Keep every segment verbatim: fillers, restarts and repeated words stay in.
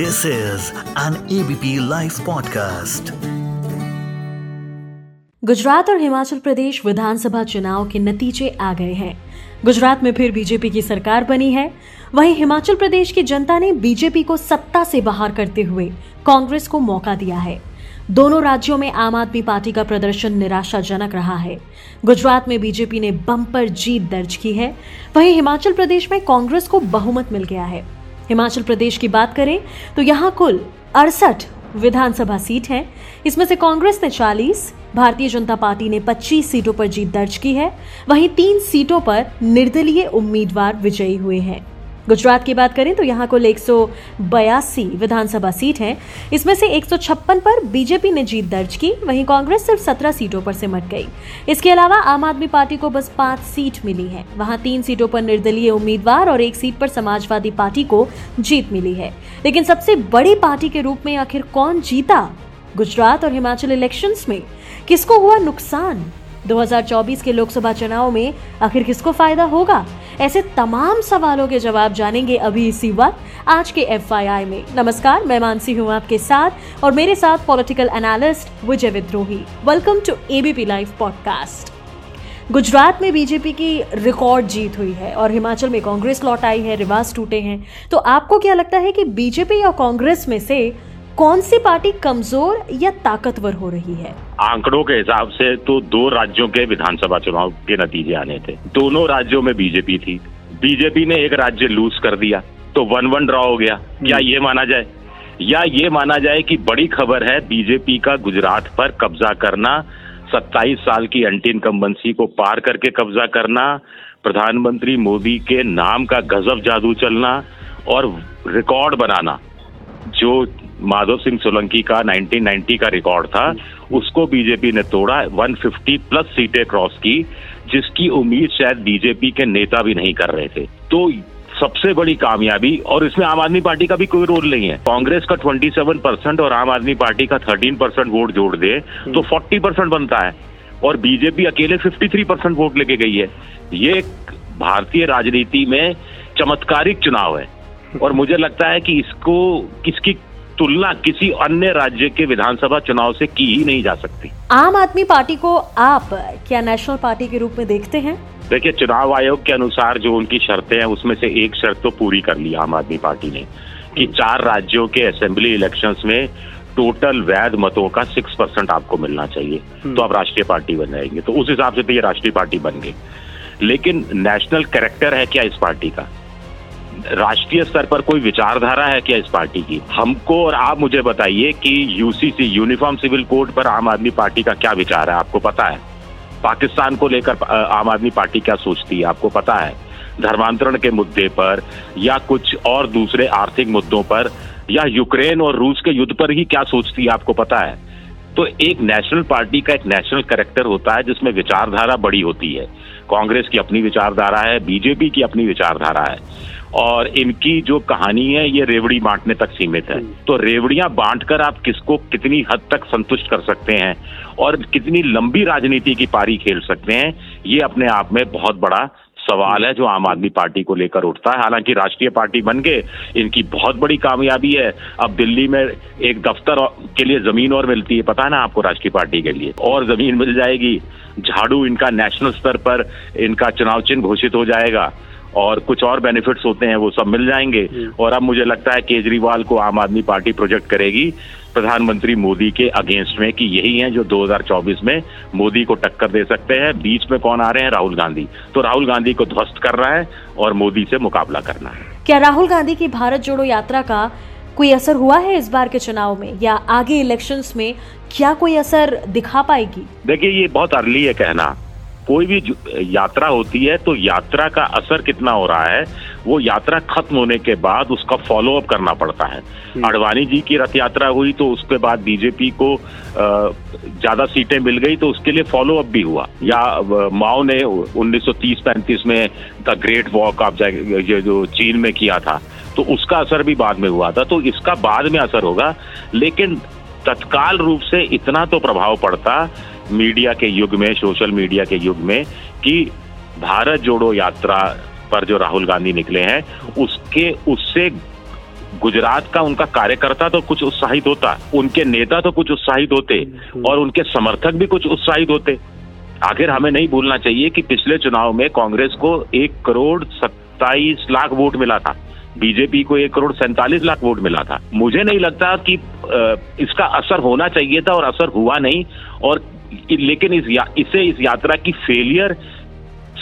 This is an ABP live podcast. Gujarat और हिमाचल प्रदेश विधानसभा चुनाव के नतीजे आ गए हैं। गुजरात में फिर बीजेपी की सरकार बनी है, वहीं हिमाचल प्रदेश की जनता ने बीजेपी को सत्ता से बाहर करते हुए कांग्रेस को मौका दिया है। दोनों राज्यों में आम आदमी पार्टी का प्रदर्शन निराशाजनक रहा है। गुजरात में बीजेपी ने बम्पर जीत दर्ज की है, वहीं हिमाचल प्रदेश में कांग्रेस को बहुमत मिल गया है। हिमाचल प्रदेश की बात करें तो यहाँ कुल अड़सठ विधानसभा सीट हैं। इसमें से कांग्रेस ने चालीस, भारतीय जनता पार्टी ने पच्चीस सीटों पर जीत दर्ज की है, वहीं तीन सीटों पर निर्दलीय उम्मीदवार विजयी हुए हैं। गुजरात की बात करें तो यहाँ कुल एक सौ बयासी विधानसभा सीट हैं। इसमें से एक सौ छप्पन पर बीजेपी ने जीत दर्ज की, वहीं कांग्रेस सिर्फ सत्रह सीटों पर सिमट गई। इसके अलावा आम आदमी पार्टी को बस पाँच सीट मिली है। वहाँ तीन सीटों पर निर्दलीय उम्मीदवार और एक सीट पर समाजवादी पार्टी को जीत मिली है। लेकिन सबसे बड़ी पार्टी के रूप में आखिर कौन जीता? गुजरात और हिमाचल इलेक्शंस में किसको हुआ नुकसान? दो हज़ार चौबीस के लोकसभा चुनाव में आखिर किसको फायदा होगा? ऐसे तमाम सवालों के जवाब जानेंगे अभी इसी वक्त आज के एफ आई आई में। नमस्कार, मैं मानसी हूँ आपके साथ, और मेरे साथ political analyst Vijay Vidrohi. Welcome to ABP live podcast. Gujarat में बीजेपी की रिकॉर्ड जीत हुई है और हिमाचल में कांग्रेस लौट आई है, रिवाज टूटे हैं। तो आपको क्या लगता है कि बीजेपी और कांग्रेस में से कौन सी पार्टी कमजोर या ताकतवर हो रही है? आंकड़ों के हिसाब से तो दो राज्यों के विधानसभा चुनाव के नतीजे आने थे, दोनों राज्यों में बीजेपी थी। बीजेपी ने एक राज्य लूज कर दिया तो वन वन ड्रॉ हो गया। क्या ये माना जाए या ये माना जाए कि बड़ी खबर है बीजेपी का गुजरात पर कब्जा करना, सत्ताईस साल की एंटी इनकम्बेंसी को पार करके कब्जा करना, प्रधानमंत्री मोदी के नाम का गजब जादू चलना और रिकॉर्ड बनाना, जो माधव सिंह सोलंकी का उन्नीस सौ नब्बे का रिकॉर्ड था उसको बीजेपी ने तोड़ा, एक सौ पचास प्लस सीटें क्रॉस की, जिसकी उम्मीद शायद बीजेपी के नेता भी नहीं कर रहे थे। तो सबसे बड़ी कामयाबी, और इसमें आम आदमी पार्टी का भी कोई रोल नहीं है। कांग्रेस का सत्ताईस परसेंट और आम आदमी पार्टी का तेरह परसेंट वोट जोड़ दे तो चालीस परसेंट बनता है, और बीजेपी अकेले तिरेपन परसेंट वोट लेके गई है। ये भारतीय राजनीति में चमत्कारिक चुनाव है, और मुझे लगता है कि इसको किसकी तुलना किसी अन्य राज्य के विधानसभा चुनाव से की ही नहीं जा सकती। आम आदमी पार्टी को आप क्या नेशनल पार्टी के रूप में देखते हैं? देखिए, चुनाव आयोग के अनुसार जो उनकी शर्तें हैं उसमें से एक शर्त तो पूरी कर ली आम आदमी पार्टी ने, कि चार राज्यों के असेंबली इलेक्शंस में टोटल वैध मतों का सिक्स परसेंट आपको मिलना चाहिए तो आप राष्ट्रीय पार्टी बन जाएंगे। तो उस हिसाब से तो ये राष्ट्रीय पार्टी बन गई, लेकिन नेशनल कैरेक्टर है क्या इस पार्टी का? राष्ट्रीय स्तर पर कोई विचारधारा है क्या इस पार्टी की? हमको और आप मुझे बताइए कि यूसीसी, यूनिफॉर्म सिविल कोड, पर आम आदमी पार्टी का क्या विचार है? आपको पता है पाकिस्तान को लेकर आम आदमी पार्टी क्या सोचती है? आपको पता है धर्मांतरण के मुद्दे पर या कुछ और दूसरे आर्थिक मुद्दों पर या यूक्रेन और रूस के युद्ध पर ही क्या सोचती है? आपको पता है। तो एक नेशनल पार्टी का एक नेशनल कैरेक्टर होता है जिसमें विचारधारा बड़ी होती है। कांग्रेस की अपनी विचारधारा है, बीजेपी की अपनी विचारधारा है, और इनकी जो कहानी है ये रेवड़ी बांटने तक सीमित है। तो रेवड़ियां बांटकर आप किसको कितनी हद तक संतुष्ट कर सकते हैं और कितनी लंबी राजनीति की पारी खेल सकते हैं, ये अपने आप में बहुत बड़ा सवाल है जो आम आदमी पार्टी को लेकर उठता है। हालांकि राष्ट्रीय पार्टी बन के इनकी बहुत बड़ी कामयाबी है। अब दिल्ली में एक दफ्तर के लिए जमीन और मिलती है, पता है ना आपको, राष्ट्रीय पार्टी के लिए और जमीन मिल जाएगी। झाड़ू इनका नेशनल स्तर पर इनका चुनाव चिन्ह घोषित हो जाएगा और कुछ और बेनिफिट्स होते हैं वो सब मिल जाएंगे। और अब मुझे लगता है केजरीवाल को आम आदमी पार्टी प्रोजेक्ट करेगी प्रधानमंत्री मोदी के अगेंस्ट में कि यही हैं जो दो हज़ार चौबीस में मोदी को टक्कर दे सकते हैं। बीच में कौन आ रहे हैं? राहुल गांधी। तो राहुल गांधी को ध्वस्त करना है और मोदी से मुकाबला करना है। क्या राहुल गांधी की भारत जोड़ो यात्रा का कोई असर हुआ है इस बार के चुनाव में, या आगे इलेक्शंस में क्या कोई असर दिखा पाएगी? देखिए, ये बहुत अर्ली है कहना। कोई भी यात्रा होती है तो यात्रा का असर कितना हो रहा है वो यात्रा खत्म होने के बाद उसका फॉलो अप करना पड़ता है। आडवाणी जी की रथ यात्रा हुई तो उसके बाद बीजेपी को ज्यादा सीटें मिल गई तो उसके लिए फॉलो अप भी हुआ, या माओ ने उन्नीस सौ तीस पैंतीस में द ग्रेट वॉक आप जाए जो चीन में किया था तो उसका असर भी बाद में हुआ था। तो इसका बाद में असर होगा, लेकिन तत्काल रूप से इतना तो प्रभाव पड़ता मीडिया के युग में, सोशल मीडिया के युग में, कि भारत जोड़ो यात्रा पर जो राहुल गांधी निकले हैं उसके उससे गुजरात का उनका कार्यकर्ता तो कुछ उत्साहित होता, उनके नेता तो कुछ उत्साहित होते और उनके समर्थक भी कुछ उत्साहित होते। आखिर हमें नहीं भूलना चाहिए कि पिछले चुनाव में कांग्रेस को एक करोड़ सत्ताईस लाख वोट मिला था, बीजेपी को एक करोड़ सैंतालीस लाख वोट मिला था। मुझे नहीं लगता कि इसका असर होना चाहिए था और असर हुआ नहीं, और लेकिन इस या, इसे इस यात्रा की फेलियर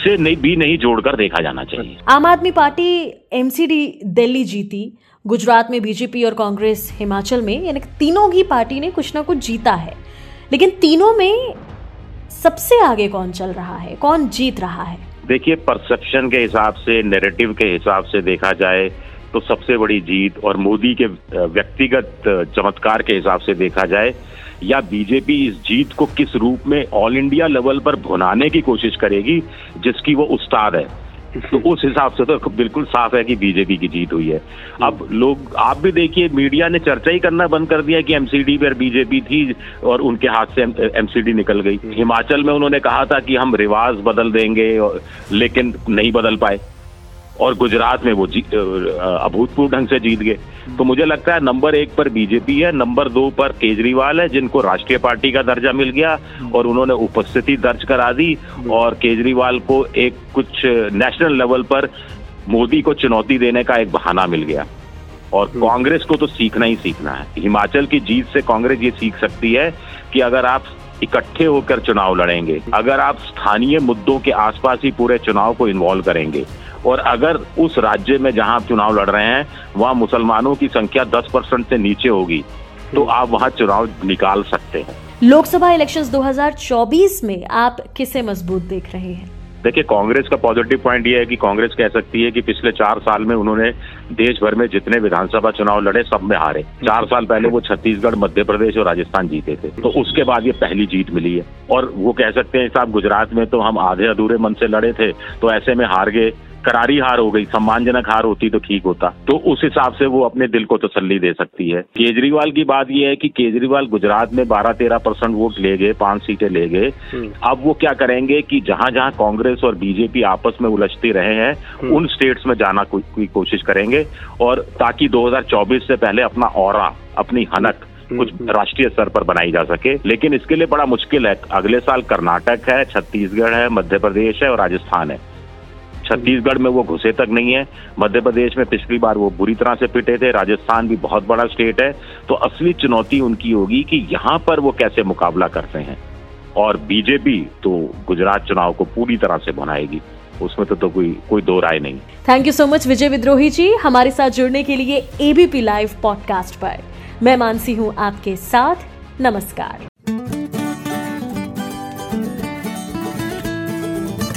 से नहीं, भी नहीं जोड़कर देखा जाना चाहिए। आम आदमी पार्टी एमसीडी दिल्ली जीती, गुजरात में बीजेपी और कांग्रेस, हिमाचल में, यानी तीनों ही पार्टी ने कुछ ना कुछ जीता है, लेकिन तीनों में सबसे आगे कौन चल रहा है, कौन जीत रहा है? देखिए, परसेप्शन के हिसाब से, नैरेटिव के हिसाब से देखा जाए तो सबसे बड़ी जीत, और मोदी के व्यक्तिगत चमत्कार के हिसाब से देखा जाए या बीजेपी इस जीत को किस रूप में ऑल इंडिया लेवल पर भुनाने की कोशिश करेगी जिसकी वो उस्ताद है, तो उस हिसाब से तो बिल्कुल साफ है कि बीजेपी की जीत हुई है। अब लोग, आप भी देखिए, मीडिया ने चर्चा ही करना बंद कर दिया कि एमसीडी पर बीजेपी थी और उनके हाथ से एमसीडी निकल गई। हिमाचल में उन्होंने कहा था कि हम रिवाज बदल देंगे और, लेकिन नहीं बदल पाए, और गुजरात में वो अभूतपूर्व ढंग से जीत गए। तो मुझे लगता है नंबर एक पर बीजेपी है, नंबर दो पर केजरीवाल है जिनको राष्ट्रीय पार्टी का दर्जा मिल गया और उन्होंने उपस्थिति दर्ज करा दी, और केजरीवाल को एक कुछ नेशनल लेवल पर मोदी को चुनौती देने का एक बहाना मिल गया। और कांग्रेस को तो सीखना ही सीखना है। हिमाचल की जीत से कांग्रेस ये सीख सकती है कि अगर आप इकट्ठे होकर चुनाव लड़ेंगे, अगर आप स्थानीय मुद्दों के आसपास ही पूरे चुनाव को इन्वॉल्व करेंगे, और अगर उस राज्य में जहां आप चुनाव लड़ रहे हैं वहां मुसलमानों की संख्या दस परसेंट से नीचे होगी तो आप वहां चुनाव निकाल सकते हैं। लोकसभा इलेक्शंस दो हज़ार चौबीस में आप किसे मजबूत देख रहे हैं? देखिए, कांग्रेस का पॉजिटिव पॉइंट ये है कि कांग्रेस कह सकती है कि पिछले चार साल में उन्होंने देश भर में जितने विधानसभा चुनाव लड़े सब में हारे। चार साल पहले वो छत्तीसगढ़, मध्य प्रदेश और राजस्थान जीते थे, तो उसके बाद ये पहली जीत मिली है। और वो कह सकते हैं साहब, गुजरात में तो हम आधे अधूरे मन से लड़े थे, तो ऐसे में हार गए, करारी हार हो गई, सम्मानजनक हार होती तो ठीक होता। तो उस हिसाब से वो अपने दिल को तसल्ली दे सकती है। केजरीवाल की बात यह है कि केजरीवाल गुजरात में बारह तेरह परसेंट वोट ले गए, पांच सीटें ले गए। अब वो क्या करेंगे कि जहां जहां कांग्रेस और बीजेपी आपस में उलझती रहे हैं उन स्टेट्स में जाना की कोशिश करेंगे, और ताकि दो हज़ार चौबीस से पहले अपना ऑरा, अपनी हनक कुछ राष्ट्रीय स्तर पर बनाई जा सके। लेकिन इसके लिए बड़ा मुश्किल है। अगले साल कर्नाटक है, छत्तीसगढ़ है, मध्य प्रदेश है और राजस्थान है। छत्तीसगढ़ में वो घुसे तक नहीं है, मध्य प्रदेश में पिछली बार वो बुरी तरह से पिटे थे, राजस्थान भी बहुत बड़ा स्टेट है। तो असली चुनौती उनकी होगी कि यहाँ पर वो कैसे मुकाबला करते हैं। और बीजेपी तो गुजरात चुनाव को पूरी तरह से बनाएगी, उसमें तो, तो कोई कोई दो राय नहीं। Thank you so much Vijay Vidrohi ji, हमारे साथ जुड़ने के लिए एबीपी लाइव पॉडकास्ट पर। मैं मानसी हूँ आपके साथ, नमस्कार।